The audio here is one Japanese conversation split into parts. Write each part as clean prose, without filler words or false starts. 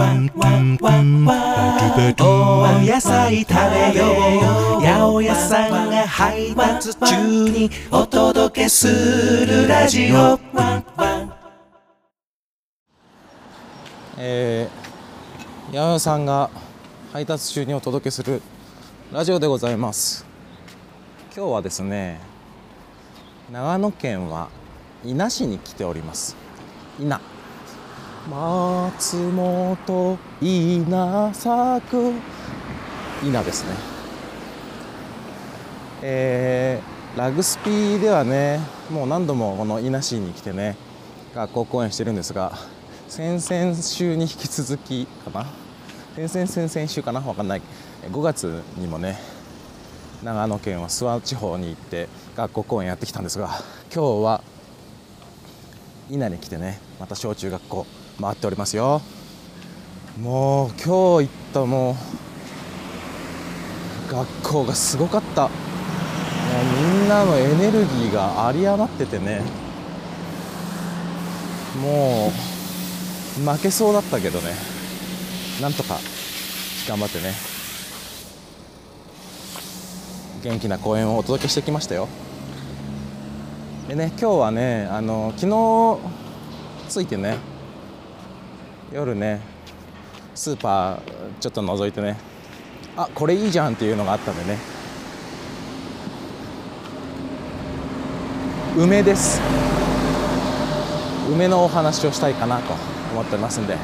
お野菜食べよう、八百屋さんが配達中にお届けするラジオ。八百屋さんが配達中にお届けするラジオでございます。今日はですね、長野県は伊那市に来ております。伊那、松本稲作、伊那ですね。ラグスピではね、もう何度もこの伊那市に来てね、学校公演してるんですが、先々週に引き続きかな、先々週かな、分かんない、5月にもね、長野県は諏訪地方に行って学校公演やってきたんですが、今日は伊那に来てね、また小中学校回っておりますよ。もう今日行ったもう学校がすごかった。もうみんなのエネルギーが有り余っててね、もう負けそうだったけどね、なんとか頑張ってね、元気な公演をお届けしてきましたよ。でね、今日はね、昨日着いてね、夜ね、スーパーちょっと覗いてね、あ、これいいじゃんっていうのがあったんでね、梅です。梅のお話をしたいかなと思ってますんで、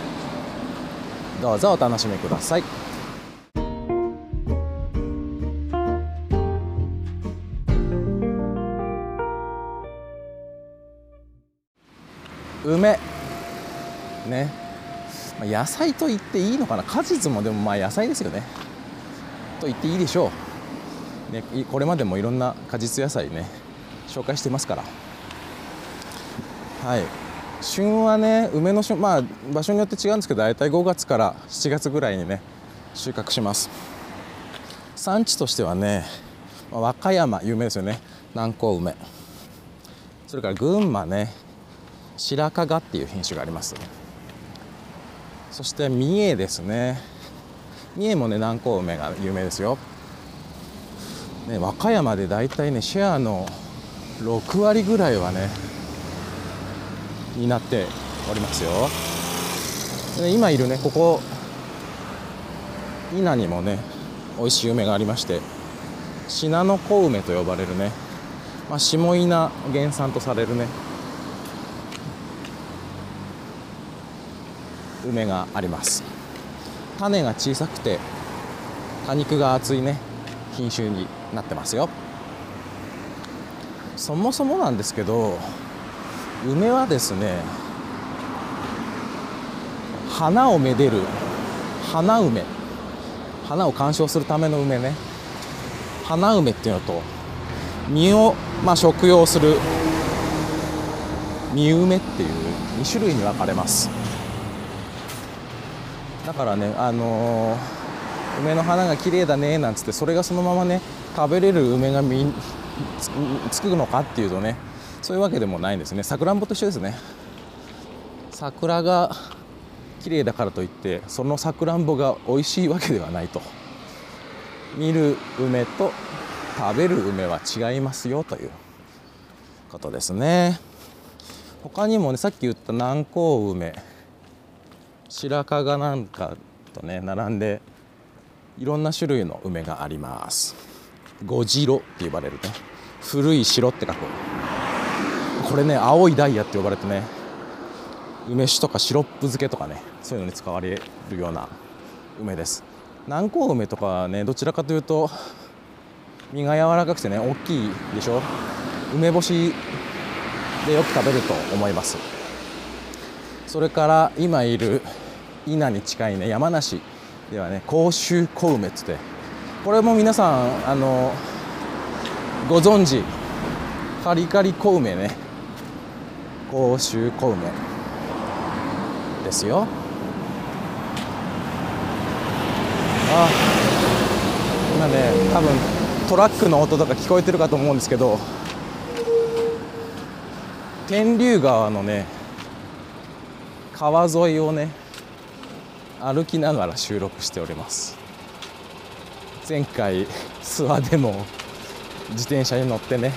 どうぞお楽しみください。梅ね、野菜と言っていいのかな、果実もでもまあ野菜ですよねと言っていいでしょう、ね、これまでもいろんな果実野菜ね紹介してますから。はい、旬はね、梅の旬、まあ場所によって違うんですけど、大体5月から7月ぐらいにね収穫します。産地としてはね、和歌山有名ですよね、南高梅、それから群馬ね、白加賀っていう品種があります。そして三重ですね、三重もね、南高梅が有名ですよ、ね、和歌山でだいたいね、シェアの6割ぐらいはねになっておりますよ。で、今いるね、ここ伊那にもね、美味しい梅がありまして、信濃小梅と呼ばれるね、まあ、下伊那原産とされるね梅があります。種が小さくて果肉が厚いね品種になってますよ。そもそもなんですけど、梅はですね、花をめでる花梅、花を鑑賞するための梅ね、花梅っていうのと、実を、まあ、食用する実梅っていう2種類に分かれます。だからね、梅の花が綺麗だねなんつって、それがそのままね食べれる梅がつくのかっていうとね、そういうわけでもないんですね。さくらんぼと一緒ですね。桜が綺麗だからといって、そのさくらんぼが美味しいわけではないと。見る梅と食べる梅は違いますよということですね。他にもね、さっき言った南高梅、白加賀なんかとね並んで、いろんな種類の梅があります。五白って呼ばれるね、古い白って書く、これね、青いダイヤって呼ばれてね、梅酒とかシロップ漬けとかね、そういうのに使われるような梅です。南高梅とかはね、どちらかというと実が柔らかくてね、大きいでしょ。梅干しでよく食べると思います。それから今いる伊那に近いね、山梨ではね、甲州小梅って言って、これも皆さんご存知、カリカリ小梅ね、甲州小梅ですよ。あ、今ね、多分トラックの音とか聞こえてるかと思うんですけど、天竜川のね川沿いをね歩きながら収録しております。前回諏訪でも自転車に乗ってね、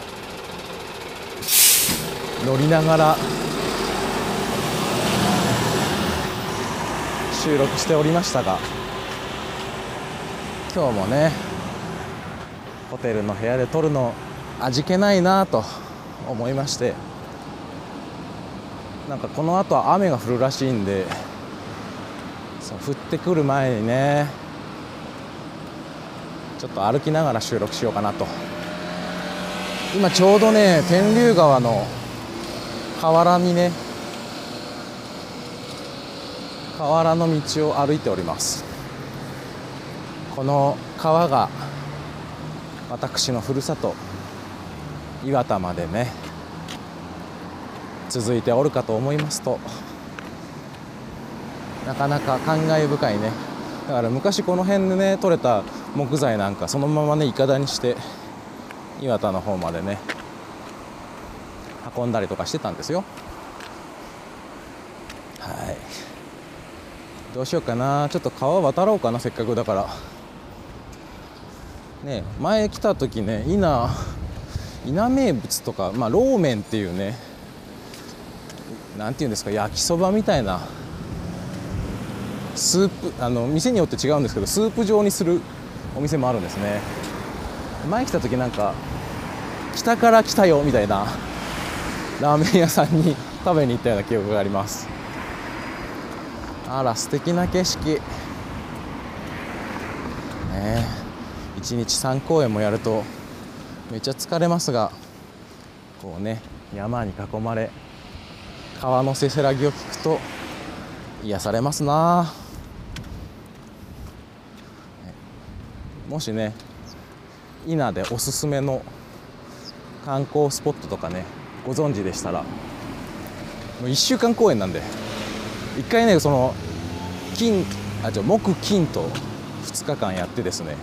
乗りながら収録しておりましたが、今日もねホテルの部屋で撮るの味気ないなと思いまして、なんかこの後は雨が降るらしいんで、降ってくる前にねちょっと歩きながら収録しようかなと。今ちょうどね天竜川の河原にね、河原の道を歩いております。この川が私のふるさと岩田までね続いておるかと思いますと、なかなか感慨深いね。だから昔この辺でね取れた木材なんかそのままねいかだにして岩田の方までね運んだりとかしてたんですよ。はい、どうしようかな、ちょっと川渡ろうかな、せっかくだからね。前来た時ね伊那名物とか、まあ、ローメンっていうね、なんていうんですか、焼きそばみたいなスープ、店によって違うんですけどスープ状にするお店もあるんですね。前来た時なんか北から来たよみたいなラーメン屋さんに食べに行ったような記憶があります。あら素敵な景色ね。1日3公演もやるとめっちゃ疲れますが、こうね山に囲まれ川のせせらぎを聞くと癒されますな。もしね伊那でおすすめの観光スポットとかねご存知でしたら、もう1週間公演なんで1回ねその木金と2日間やってですね、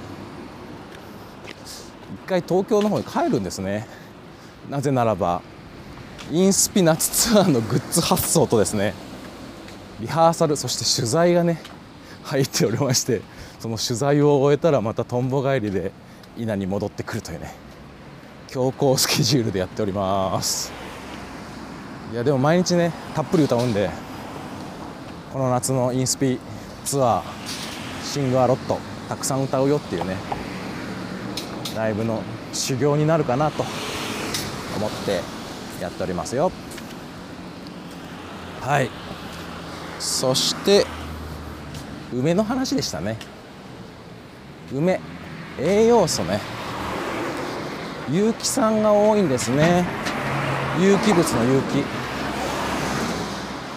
1回東京の方に帰るんですね。なぜならばインスピ夏ツアーのグッズ発送とですねリハーサル、そして取材がね入っておりまして、その取材を終えたらまたとんぼ帰りで伊那に戻ってくるというね強行スケジュールでやっております。いやでも毎日ねたっぷり歌うんで、この夏のインスピツアーシングアロットたくさん歌うよっていうねライブの修行になるかなと思ってやっておりますよ。はい、そして梅の話でしたね。梅栄養素ね、有機酸が多いんですね。有機物の有機、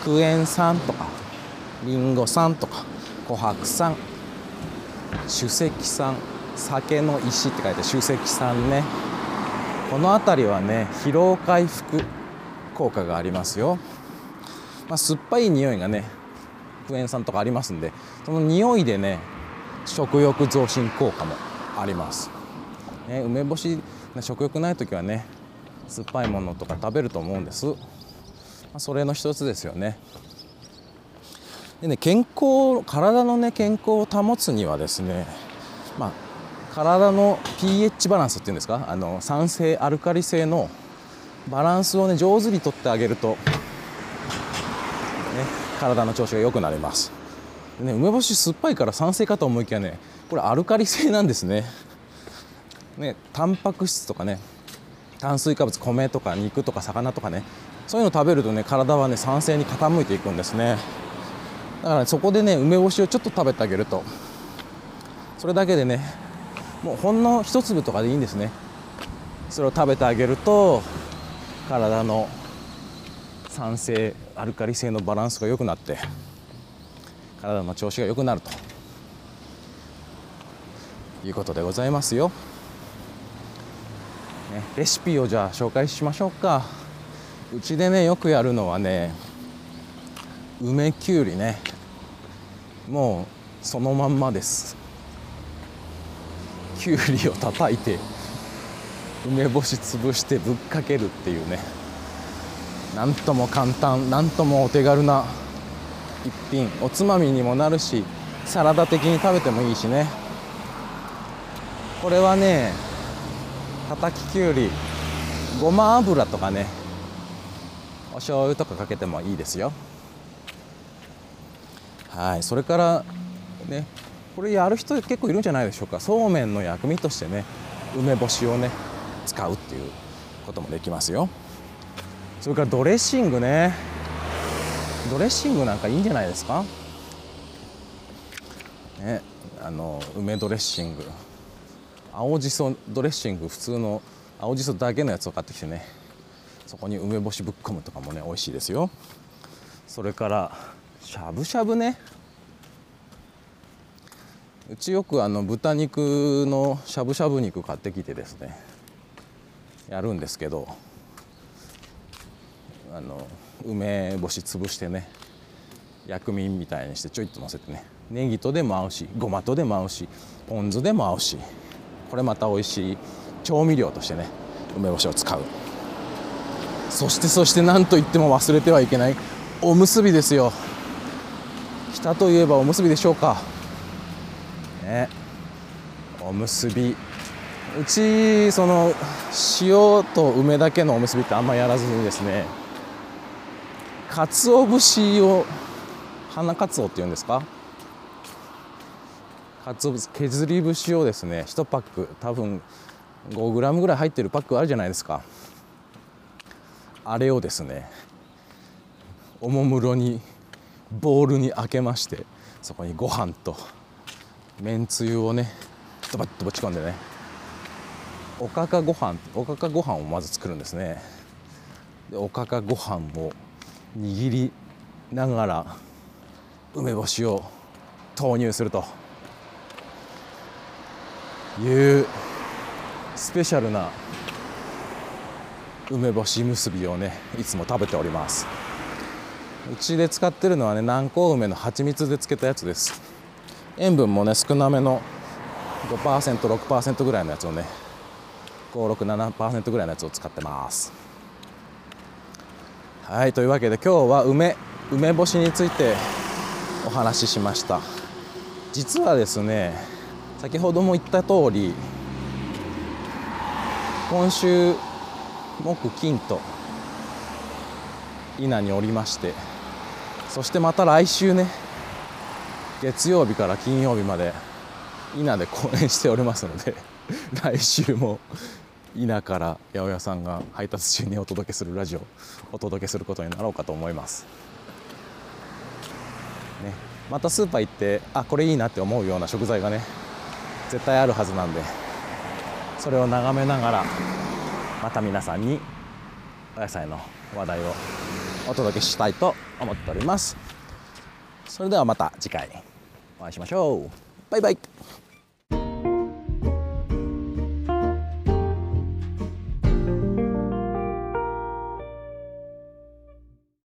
クエン酸とかリンゴ酸とか琥珀酸、酒石酸、酒の石って書いて酒石酸ね、この辺りはね疲労回復効果がありますよ。まあ、酸っぱい匂いがねクエン酸とかありますんで、その匂いでね食欲増進効果もあります、ね。梅干し食欲ない時はね酸っぱいものとか食べると思うんです。まあ、それの一つですよね。でね、体のね健康を保つにはですね、まあ、体の pH バランスっていうんですか、酸性アルカリ性のバランスをね上手にとってあげると、ね、体の調子が良くなります。でね、梅干し酸っぱいから酸性かと思いきやねこれアルカリ性なんですね。タンパク質とかね炭水化物、米とか肉とか魚とかねそういうの食べるとね体はね酸性に傾いていくんですね。だから、ね、そこでね梅干しをちょっと食べてあげると、それだけでねもうほんの一粒とかでいいんですね。それを食べてあげると体の酸性アルカリ性のバランスが良くなって体の調子が良くなるということでございますよ。レシピをじゃあ紹介しましょうか。うちでねよくやるのはね梅きゅうりね、もうそのまんまです。きゅうりを叩いて梅干し潰してぶっかけるっていうね、なんとも簡単なんともお手軽な一品おつまみにもなるし、サラダ的に食べてもいいしね。これはね、たたききゅうり、ごま油とかね、お醤油とかかけてもいいですよ。はい、それからね、これやる人結構いるんじゃないでしょうか。そうめんの薬味としてね、梅干しをね使うっていうこともできますよ。それからドレッシングね、ドレッシングなんかいいんじゃないですかね。梅ドレッシング、青じそドレッシング、普通の青じそだけのやつを買ってきてね、そこに梅干しぶっ込むとかもね美味しいですよ。それからしゃぶしゃぶね、うちよく豚肉のしゃぶしゃぶ肉買ってきてですね、やるんですけど、梅干し潰してね、薬味みたいにしてちょいっとのせてね、ネギとでも合うし、ごまとでも合うし、ポン酢でも合うし、これまた美味しい調味料としてね梅干しを使う。そして何といっても忘れてはいけないおむすびですよ。北といえばおむすびでしょうかね。おむすび、うちその塩と梅だけのおむすびってあんまやらずにですね、かつお節を、花かつおっていうんですか、かつお節、削り節をですね1パック多分 5g ぐらい入ってるパックあるじゃないですか。あれをですねおもむろにボウルに開けまして、そこにご飯とめんつゆをねドバッとぶち込んでね、おかかご飯をまず作るんですね。でおかかご飯を握りながら梅干しを投入するというスペシャルな梅干し結びをねいつも食べております。うちで使ってるのはね、南高梅の蜂蜜で漬けたやつです。塩分もね少なめの 5%、6% ぐらいのやつをね、5、6、7% ぐらいのやつを使ってます。はい、というわけで今日は梅干しについてお話ししました。実はですね、先ほども言った通り、今週木金と伊那におりまして、そしてまた来週ね月曜日から金曜日まで伊那で公演しておりますので、来週も伊那から八百屋さんが配達中にお届けするラジオをお届けすることになろうかと思います、ね。またスーパー行って、あ、これいいなって思うような食材がね絶対あるはずなんで、それを眺めながらまた皆さんにお野菜の話題をお届けしたいと思っております。それではまた次回お会いしましょう。バイバイ。